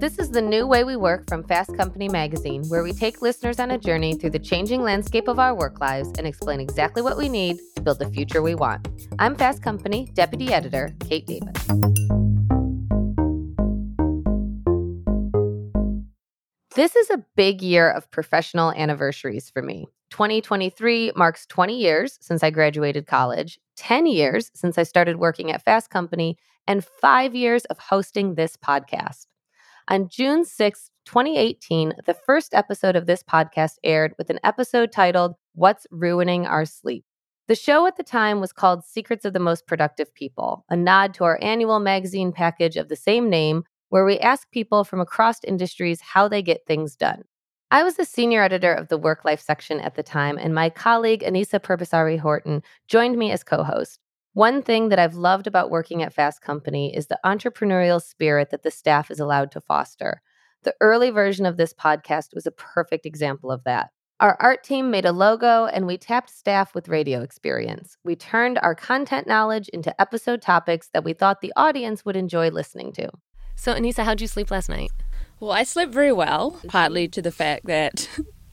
This is The New Way We Work from Fast Company magazine, where we take listeners on a journey through the changing landscape of our work lives and explain exactly what we need to build the future we want. I'm Fast Company Deputy Editor Kate Davis. This is a big year of professional anniversaries for me. 2023 marks 20 years since I graduated college, 10 years since I started working at Fast Company, and 5 years of hosting this podcast. On June 6, 2018, the first episode of this podcast aired with an episode titled, What's Ruining Our Sleep? The show at the time was called Secrets of the Most Productive People, a nod to our annual magazine package of the same name, where we ask people from across industries how they get things done. I was the senior editor of the work-life section at the time, and my colleague Anissa Purvisari-Horton joined me as co-host. One thing that I've loved about working at Fast Company is the entrepreneurial spirit that the staff is allowed to foster. The early version of this podcast was a perfect example of that. Our art team made a logo, and we tapped staff with radio experience. We turned our content knowledge into episode topics that we thought the audience would enjoy listening to. So, Anissa, how'd you sleep last night? Well, I slept very well, partly to the fact that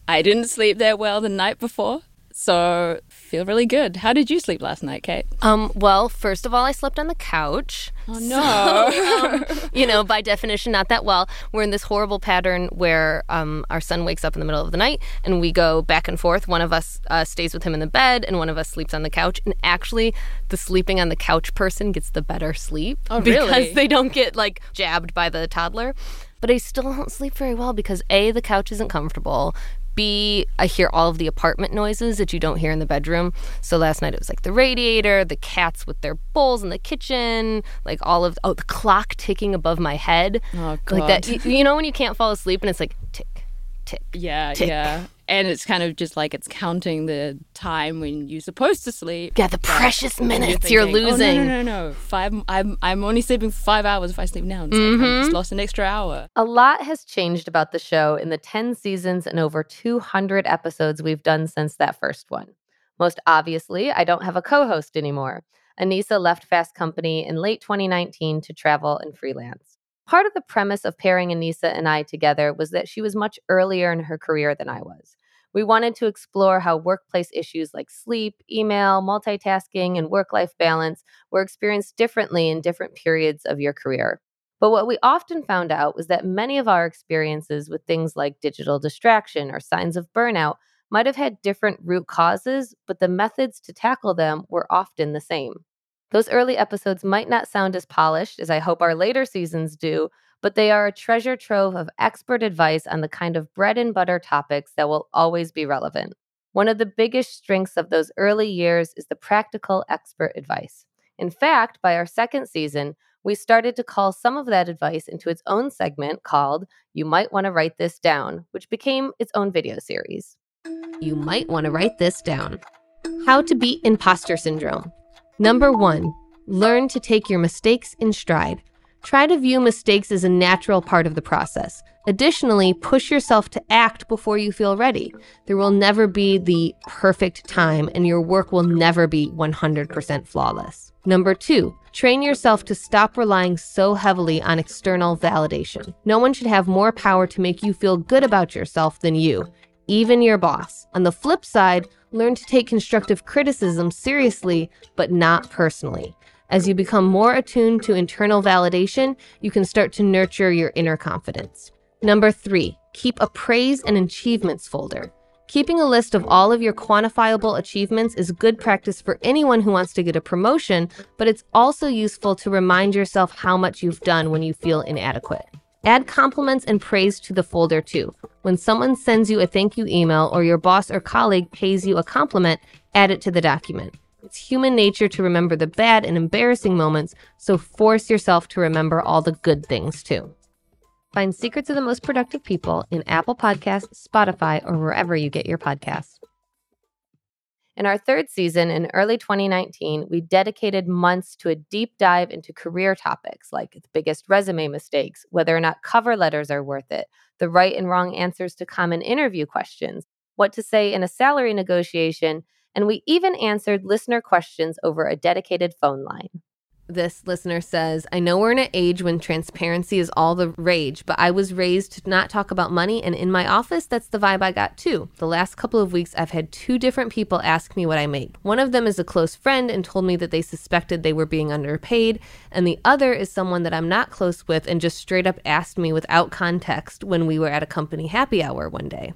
I didn't sleep that well the night before. So feel really good. How did you sleep last night, Kate? Well, first of all, I slept on the couch. Oh, no. So, by definition, not that well. We're in this horrible pattern where our son wakes up in the middle of the night and we go back and forth. One of us stays with him in the bed and one of us sleeps on the couch. And actually, the sleeping on the couch person gets the better sleep. Oh, really? Because they don't get, jabbed by the toddler. But I still don't sleep very well because, A, the couch isn't comfortable. B, I hear all of the apartment noises that you don't hear in the bedroom. So last night it was the radiator, the cats with their bowls in the kitchen, the clock ticking above my head. Oh, God. When you can't fall asleep and it's tick, tick, tick. Yeah. And it's kind of just it's counting the time when you're supposed to sleep. Yeah, the precious minutes you're losing. Oh, no. I'm only sleeping 5 hours if I sleep now. And I just lost an extra hour. A lot has changed about the show in the 10 seasons and over 200 episodes we've done since that first one. Most obviously, I don't have a co-host anymore. Anissa left Fast Company in late 2019 to travel and freelance. Part of the premise of pairing Anissa and I together was that she was much earlier in her career than I was. We wanted to explore how workplace issues like sleep, email, multitasking, and work-life balance were experienced differently in different periods of your career. But what we often found out was that many of our experiences with things like digital distraction or signs of burnout might have had different root causes, but the methods to tackle them were often the same. Those early episodes might not sound as polished as I hope our later seasons do, but they are a treasure trove of expert advice on the kind of bread and butter topics that will always be relevant. One of the biggest strengths of those early years is the practical expert advice. In fact, by our second season, we started to call some of that advice into its own segment called You Might Want to Write This Down, which became its own video series. You Might Want to Write This Down. How to Beat Imposter Syndrome. Number 1, learn to take your mistakes in stride. Try to view mistakes as a natural part of the process. Additionally, push yourself to act before you feel ready. There will never be the perfect time, and your work will never be 100% flawless. Number 2, train yourself to stop relying so heavily on external validation. No one should have more power to make you feel good about yourself than you, even your boss. On the flip side, learn to take constructive criticism seriously, but not personally. As you become more attuned to internal validation, you can start to nurture your inner confidence. Number 3, keep a praise and achievements folder. Keeping a list of all of your quantifiable achievements is good practice for anyone who wants to get a promotion, but it's also useful to remind yourself how much you've done when you feel inadequate. Add compliments and praise to the folder too. When someone sends you a thank you email or your boss or colleague pays you a compliment, add it to the document. It's human nature to remember the bad and embarrassing moments, so force yourself to remember all the good things too. Find Secrets of the Most Productive People in Apple Podcasts, Spotify, or wherever you get your podcasts. In our third season in early 2019, we dedicated months to a deep dive into career topics like the biggest resume mistakes, whether or not cover letters are worth it, the right and wrong answers to common interview questions, what to say in a salary negotiation, and we even answered listener questions over a dedicated phone line. This listener says, I know we're in an age when transparency is all the rage, but I was raised to not talk about money. And in my office, that's the vibe I got too. The last couple of weeks, I've had 2 different people ask me what I made. One of them is a close friend and told me that they suspected they were being underpaid. And the other is someone that I'm not close with and just straight up asked me without context when we were at a company happy hour one day.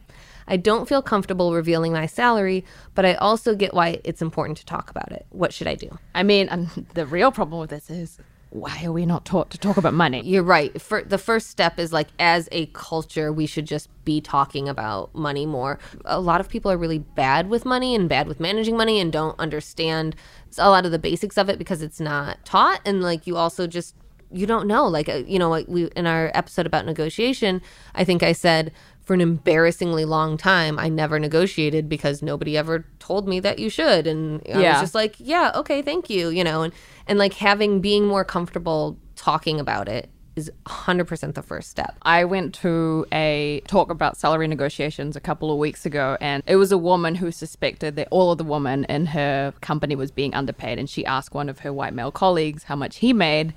I don't feel comfortable revealing my salary, but I also get why it's important to talk about it. What should I do? I mean, the real problem with this is, why are we not taught to talk about money? You're right. The first step is, like, as a culture, we should just be talking about money more. A lot of people are really bad with money and bad with managing money and don't understand a lot of the basics of it because it's not taught. And, like, you also just, you don't know. Like, you know, like we in our episode about negotiation, I think I said, for an embarrassingly long time, I never negotiated because nobody ever told me that you should. And I was just like, yeah, okay, thank you, you know. And like being more comfortable talking about it is 100% the first step. I went to a talk about salary negotiations a couple of weeks ago, and it was a woman who suspected that all of the women in her company was being underpaid. And she asked one of her white male colleagues how much he made.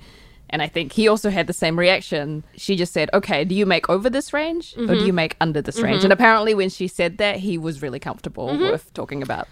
And I think he also had the same reaction. She just said, okay, do you make over this range or do you make under this range? And apparently when she said that, he was really comfortable with talking about.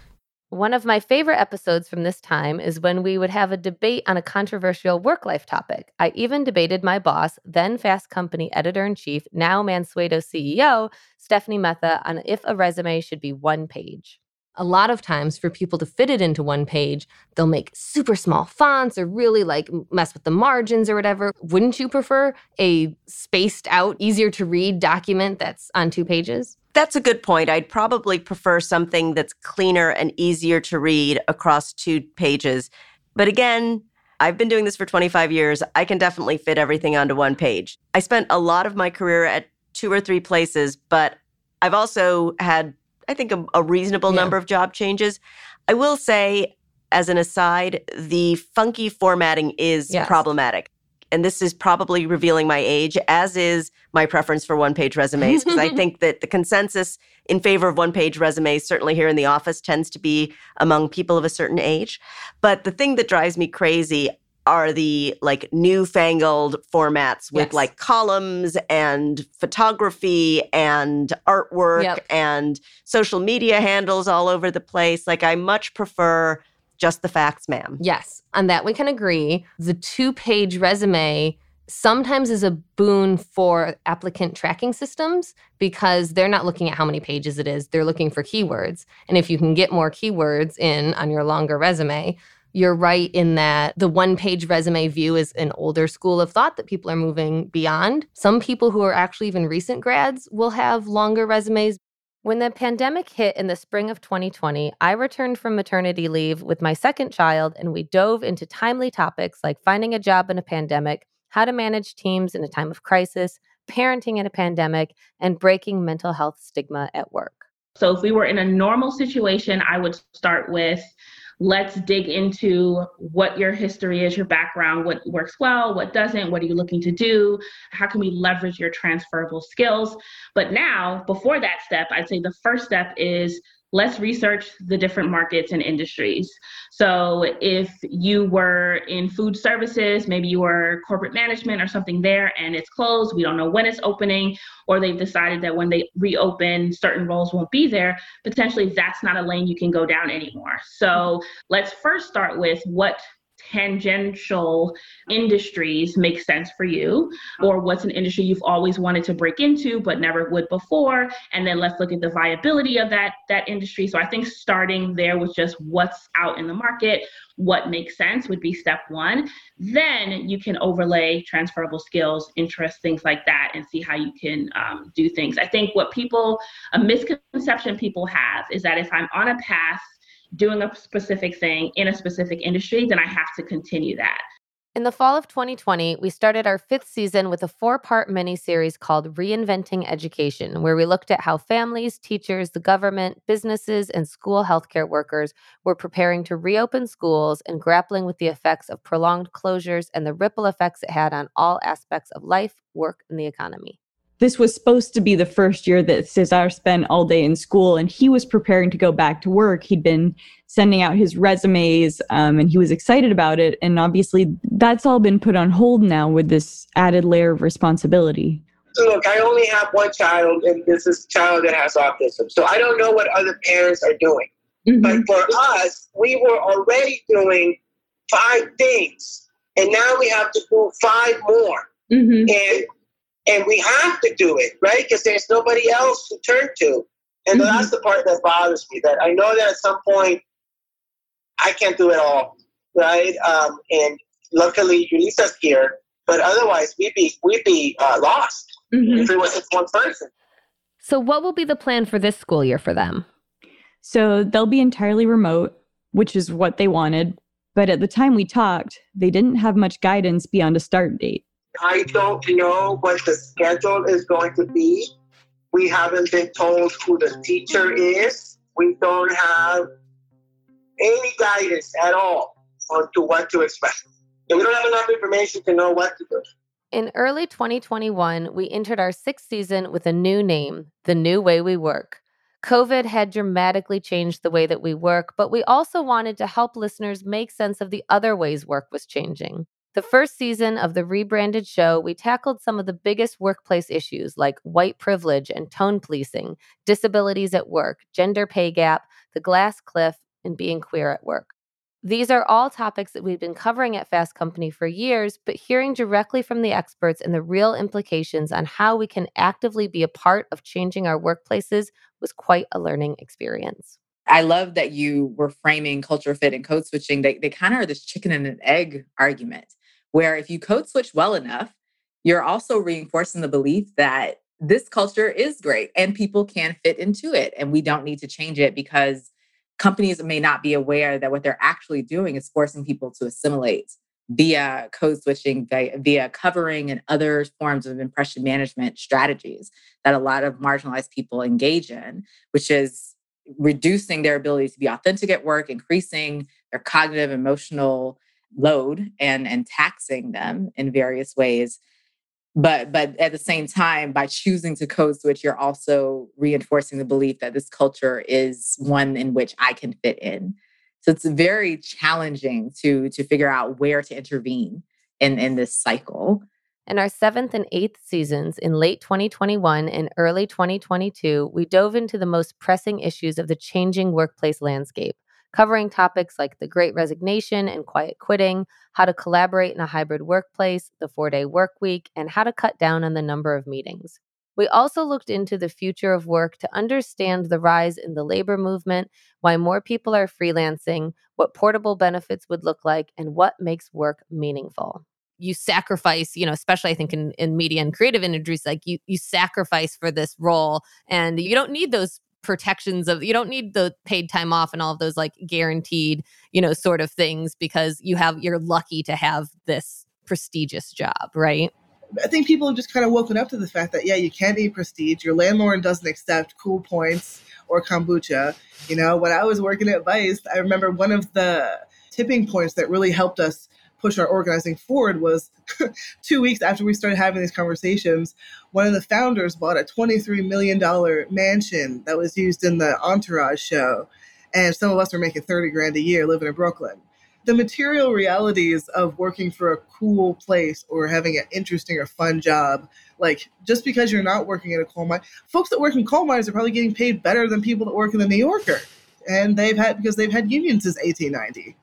One of my favorite episodes from this time is when we would have a debate on a controversial work-life topic. I even debated my boss, then Fast Company editor-in-chief, now Mansueto CEO, Stephanie Mehta, on if a resume should be one page. A lot of times for people to fit it into one page, they'll make super small fonts or really like mess with the margins or whatever. Wouldn't you prefer a spaced out, easier to read document that's on 2 pages? That's a good point. I'd probably prefer something that's cleaner and easier to read across 2 pages. But again, I've been doing this for 25 years. I can definitely fit everything onto one page. I spent a lot of my career at 2 or 3 places, but I've also had I think a reasonable number of job changes. I will say, as an aside, the funky formatting is problematic. And this is probably revealing my age, as is my preference for one-page resumes, because I think that the consensus in favor of one-page resumes, certainly here in the office, tends to be among people of a certain age. But the thing that drives me crazy are the like newfangled formats with like columns and photography and artwork and social media handles all over the place. Like, I much prefer just the facts, ma'am. Yes. On that, we can agree. The 2-page resume sometimes is a boon for applicant tracking systems because they're not looking at how many pages it is. They're looking for keywords. And if you can get more keywords in on your longer resume, you're right in that the one-page resume view is an older school of thought that people are moving beyond. Some people who are actually even recent grads will have longer resumes. When the pandemic hit in the spring of 2020, I returned from maternity leave with my second child, and we dove into timely topics like finding a job in a pandemic, how to manage teams in a time of crisis, parenting in a pandemic, and breaking mental health stigma at work. So if we were in a normal situation, I would start with, let's dig into what your history is, your background, what works well, what doesn't, what are you looking to do, how can we leverage your transferable skills. But now, before that step, I'd say the first step is let's research the different markets and industries. So if you were in food services, maybe you were corporate management or something there and it's closed, we don't know when it's opening, or they've decided that when they reopen, certain roles won't be there, potentially that's not a lane you can go down anymore. So let's first start with what tangential industries make sense for you, or what's an industry you've always wanted to break into but never would before, and then let's look at the viability of that industry. So I think starting there with just what's out in the market, what makes sense would be step one. Then you can overlay transferable skills, interests, things like that, and see how you can do things. I think a misconception people have is that if I'm on a path doing a specific thing in a specific industry, then I have to continue that. In the fall of 2020, we started our 5th season with a 4-part mini-series called Reinventing Education, where we looked at how families, teachers, the government, businesses, and school healthcare workers were preparing to reopen schools and grappling with the effects of prolonged closures and the ripple effects it had on all aspects of life, work, and the economy. This was supposed to be the first year that Cesar spent all day in school, and he was preparing to go back to work. He'd been sending out his resumes, and he was excited about it. And obviously, that's all been put on hold now with this added layer of responsibility. Look, I only have one child, and this is a child that has autism. So I don't know what other parents are doing. Mm-hmm. But for us, we were already doing 5 things, and now we have to do 5 more. Mm-hmm. And we have to do it, right? Because there's nobody else to turn to. And mm-hmm. that's the part that bothers me, that I know that at some point I can't do it all, right? And luckily, Unisa's here, but otherwise we'd be lost mm-hmm. if it wasn't one person. So what will be the plan for this school year for them? So they'll be entirely remote, which is what they wanted. But at the time we talked, they didn't have much guidance beyond a start date. I don't know what the schedule is going to be. We haven't been told who the teacher is. We don't have any guidance at all on to what to expect. And we don't have enough information to know what to do. In early 2021, we entered our 6th season with a new name, The New Way We Work. COVID had dramatically changed the way that we work, but we also wanted to help listeners make sense of the other ways work was changing. The first season of the rebranded show, we tackled some of the biggest workplace issues like white privilege and tone policing, disabilities at work, gender pay gap, the glass cliff, and being queer at work. These are all topics that we've been covering at Fast Company for years, but hearing directly from the experts and the real implications on how we can actively be a part of changing our workplaces was quite a learning experience. I love that you were framing culture fit and code switching. They kind of are this chicken and an egg argument, where if you code switch well enough, you're also reinforcing the belief that this culture is great and people can fit into it and we don't need to change it because companies may not be aware that what they're actually doing is forcing people to assimilate via code switching, via covering and other forms of impression management strategies that a lot of marginalized people engage in, which is reducing their ability to be authentic at work, increasing their cognitive, emotional load and taxing them in various ways. But at the same time, by choosing to code switch, you're also reinforcing the belief that this culture is one in which I can fit in. So it's very challenging to figure out where to intervene in this cycle. In our 7th and 8th seasons in late 2021 and early 2022, we dove into the most pressing issues of the changing workplace landscape, covering topics like the Great Resignation and quiet quitting, how to collaborate in a hybrid workplace, the 4-day work week, and how to cut down on the number of meetings. We also looked into the future of work to understand the rise in the labor movement, why more people are freelancing, what portable benefits would look like, and what makes work meaningful. You sacrifice, especially I think in media and creative industries, like you sacrifice for this role and you don't need those protections of, you don't need the paid time off and all of those like guaranteed, sort of things because you're lucky to have this prestigious job, right? I think people have just kind of woken up to the fact that, yeah, you can eat prestige. Your landlord doesn't accept cool points or kombucha. When I was working at Vice, I remember one of the tipping points that really helped us push our organizing forward was 2 weeks after we started having these conversations, one of the founders bought a $23 million mansion that was used in the Entourage show. And some of us were making $30,000 a year living in Brooklyn. The material realities of working for a cool place or having an interesting or fun job, like just because you're not working in a coal mine, folks that work in coal mines are probably getting paid better than people that work in the New Yorker. And they've had unions since 1890.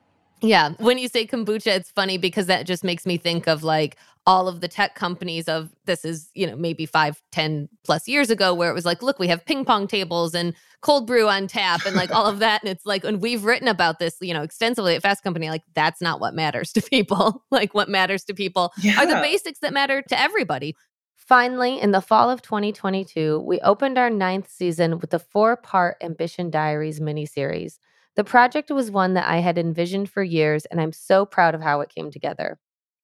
Yeah. When you say kombucha, it's funny because that just makes me think of like all of the tech companies of this is, maybe 5-10+ years ago where it was like, look, we have ping pong tables and cold brew on tap and like all of that. And it's like, and we've written about this, extensively at Fast Company, like that's not what matters to people. Like what matters to people are the basics that matter to everybody. Finally, in the fall of 2022, we opened our 9th season with the 4-part Ambition Diaries miniseries. The project was one that I had envisioned for years, and I'm so proud of how it came together.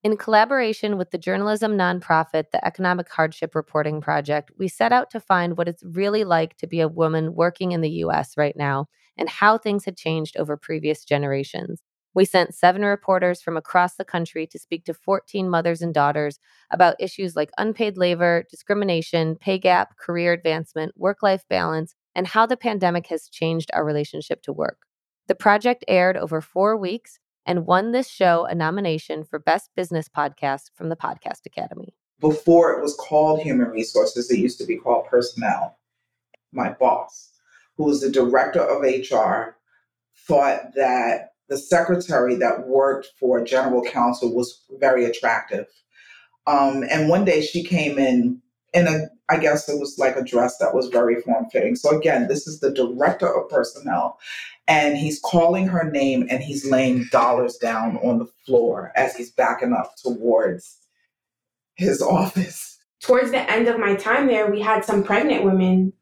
In collaboration with the journalism nonprofit, the Economic Hardship Reporting Project, we set out to find what it's really like to be a woman working in the U.S. right now and how things had changed over previous generations. We sent 7 reporters from across the country to speak to 14 mothers and daughters about issues like unpaid labor, discrimination, pay gap, career advancement, work-life balance, and how the pandemic has changed our relationship to work. The project aired over 4 weeks and won this show a nomination for Best Business Podcast from the Podcast Academy. Before it was called Human Resources, it used to be called Personnel. My boss, who was the director of HR, thought that the secretary that worked for general counsel was very attractive. And one day she came in a, I guess it was like a dress that was very form-fitting. So again, this is the director of personnel, and he's calling her name and he's laying dollars down on the floor as he's backing up towards his office. Towards the end of my time there, we had some pregnant women.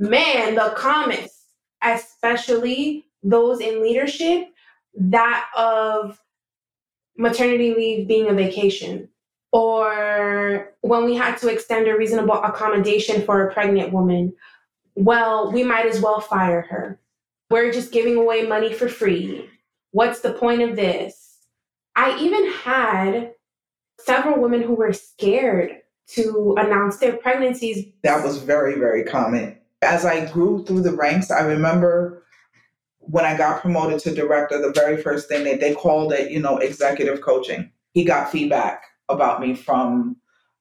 Man, the comments, especially those in leadership, that of maternity leave being a vacation, or when we had to extend a reasonable accommodation for a pregnant woman, well, we might as well fire her. We're just giving away money for free. What's the point of this? I even had several women who were scared to announce their pregnancies. That was very, very common. As I grew through the ranks, I remember when I got promoted to director, the very first thing that they called it, executive coaching. He got feedback about me from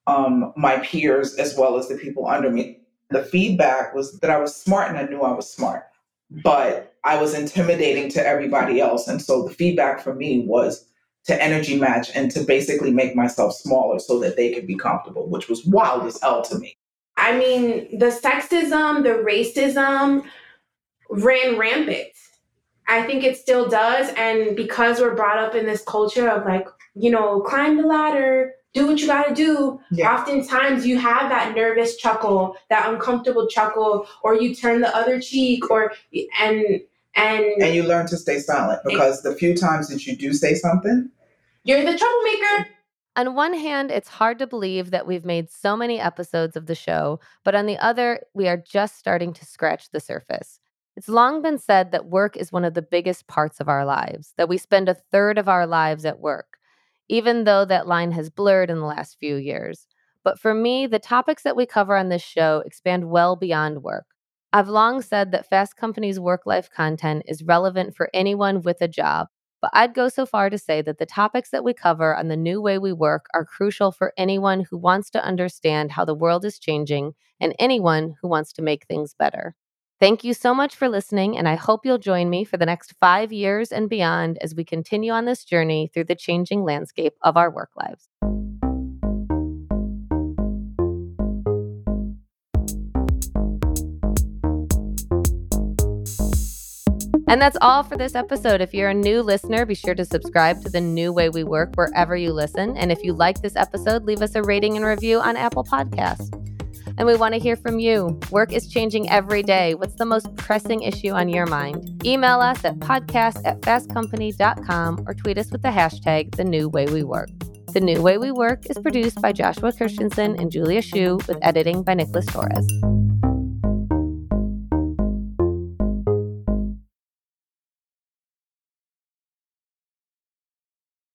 my peers as well as the people under me. The feedback was that I was smart, and I knew I was smart, but I was intimidating to everybody else. And so the feedback for me was to energy match and to basically make myself smaller so that they could be comfortable, which was wild as hell to me. I mean, the sexism, the racism ran rampant. I think it still does. And because we're brought up in this culture of climb the ladder, do what you got to do. Yeah. Oftentimes you have that nervous chuckle, that uncomfortable chuckle, or you turn the other cheek and you learn to stay silent, because the few times that you do say something, you're the troublemaker. On one hand, it's hard to believe that we've made so many episodes of the show, but on the other, we are just starting to scratch the surface. It's long been said that work is one of the biggest parts of our lives, that we spend 1/3 of our lives at work, even though that line has blurred in the last few years. But for me, the topics that we cover on this show expand well beyond work. I've long said that Fast Company's work-life content is relevant for anyone with a job, but I'd go so far to say that the topics that we cover on the new way we work are crucial for anyone who wants to understand how the world is changing and anyone who wants to make things better. Thank you so much for listening, and I hope you'll join me for the next 5 years and beyond as we continue on this journey through the changing landscape of our work lives. And that's all for this episode. If you're a new listener, be sure to subscribe to The New Way We Work wherever you listen. And if you like this episode, leave us a rating and review on Apple Podcasts. And we want to hear from you. Work is changing every day. What's the most pressing issue on your mind? Email us at podcast@fastcompany.com or tweet us with the hashtag The New Way We Work. The New Way We Work is produced by Joshua Christensen and Julia Hsu, with editing by Nicholas Torres.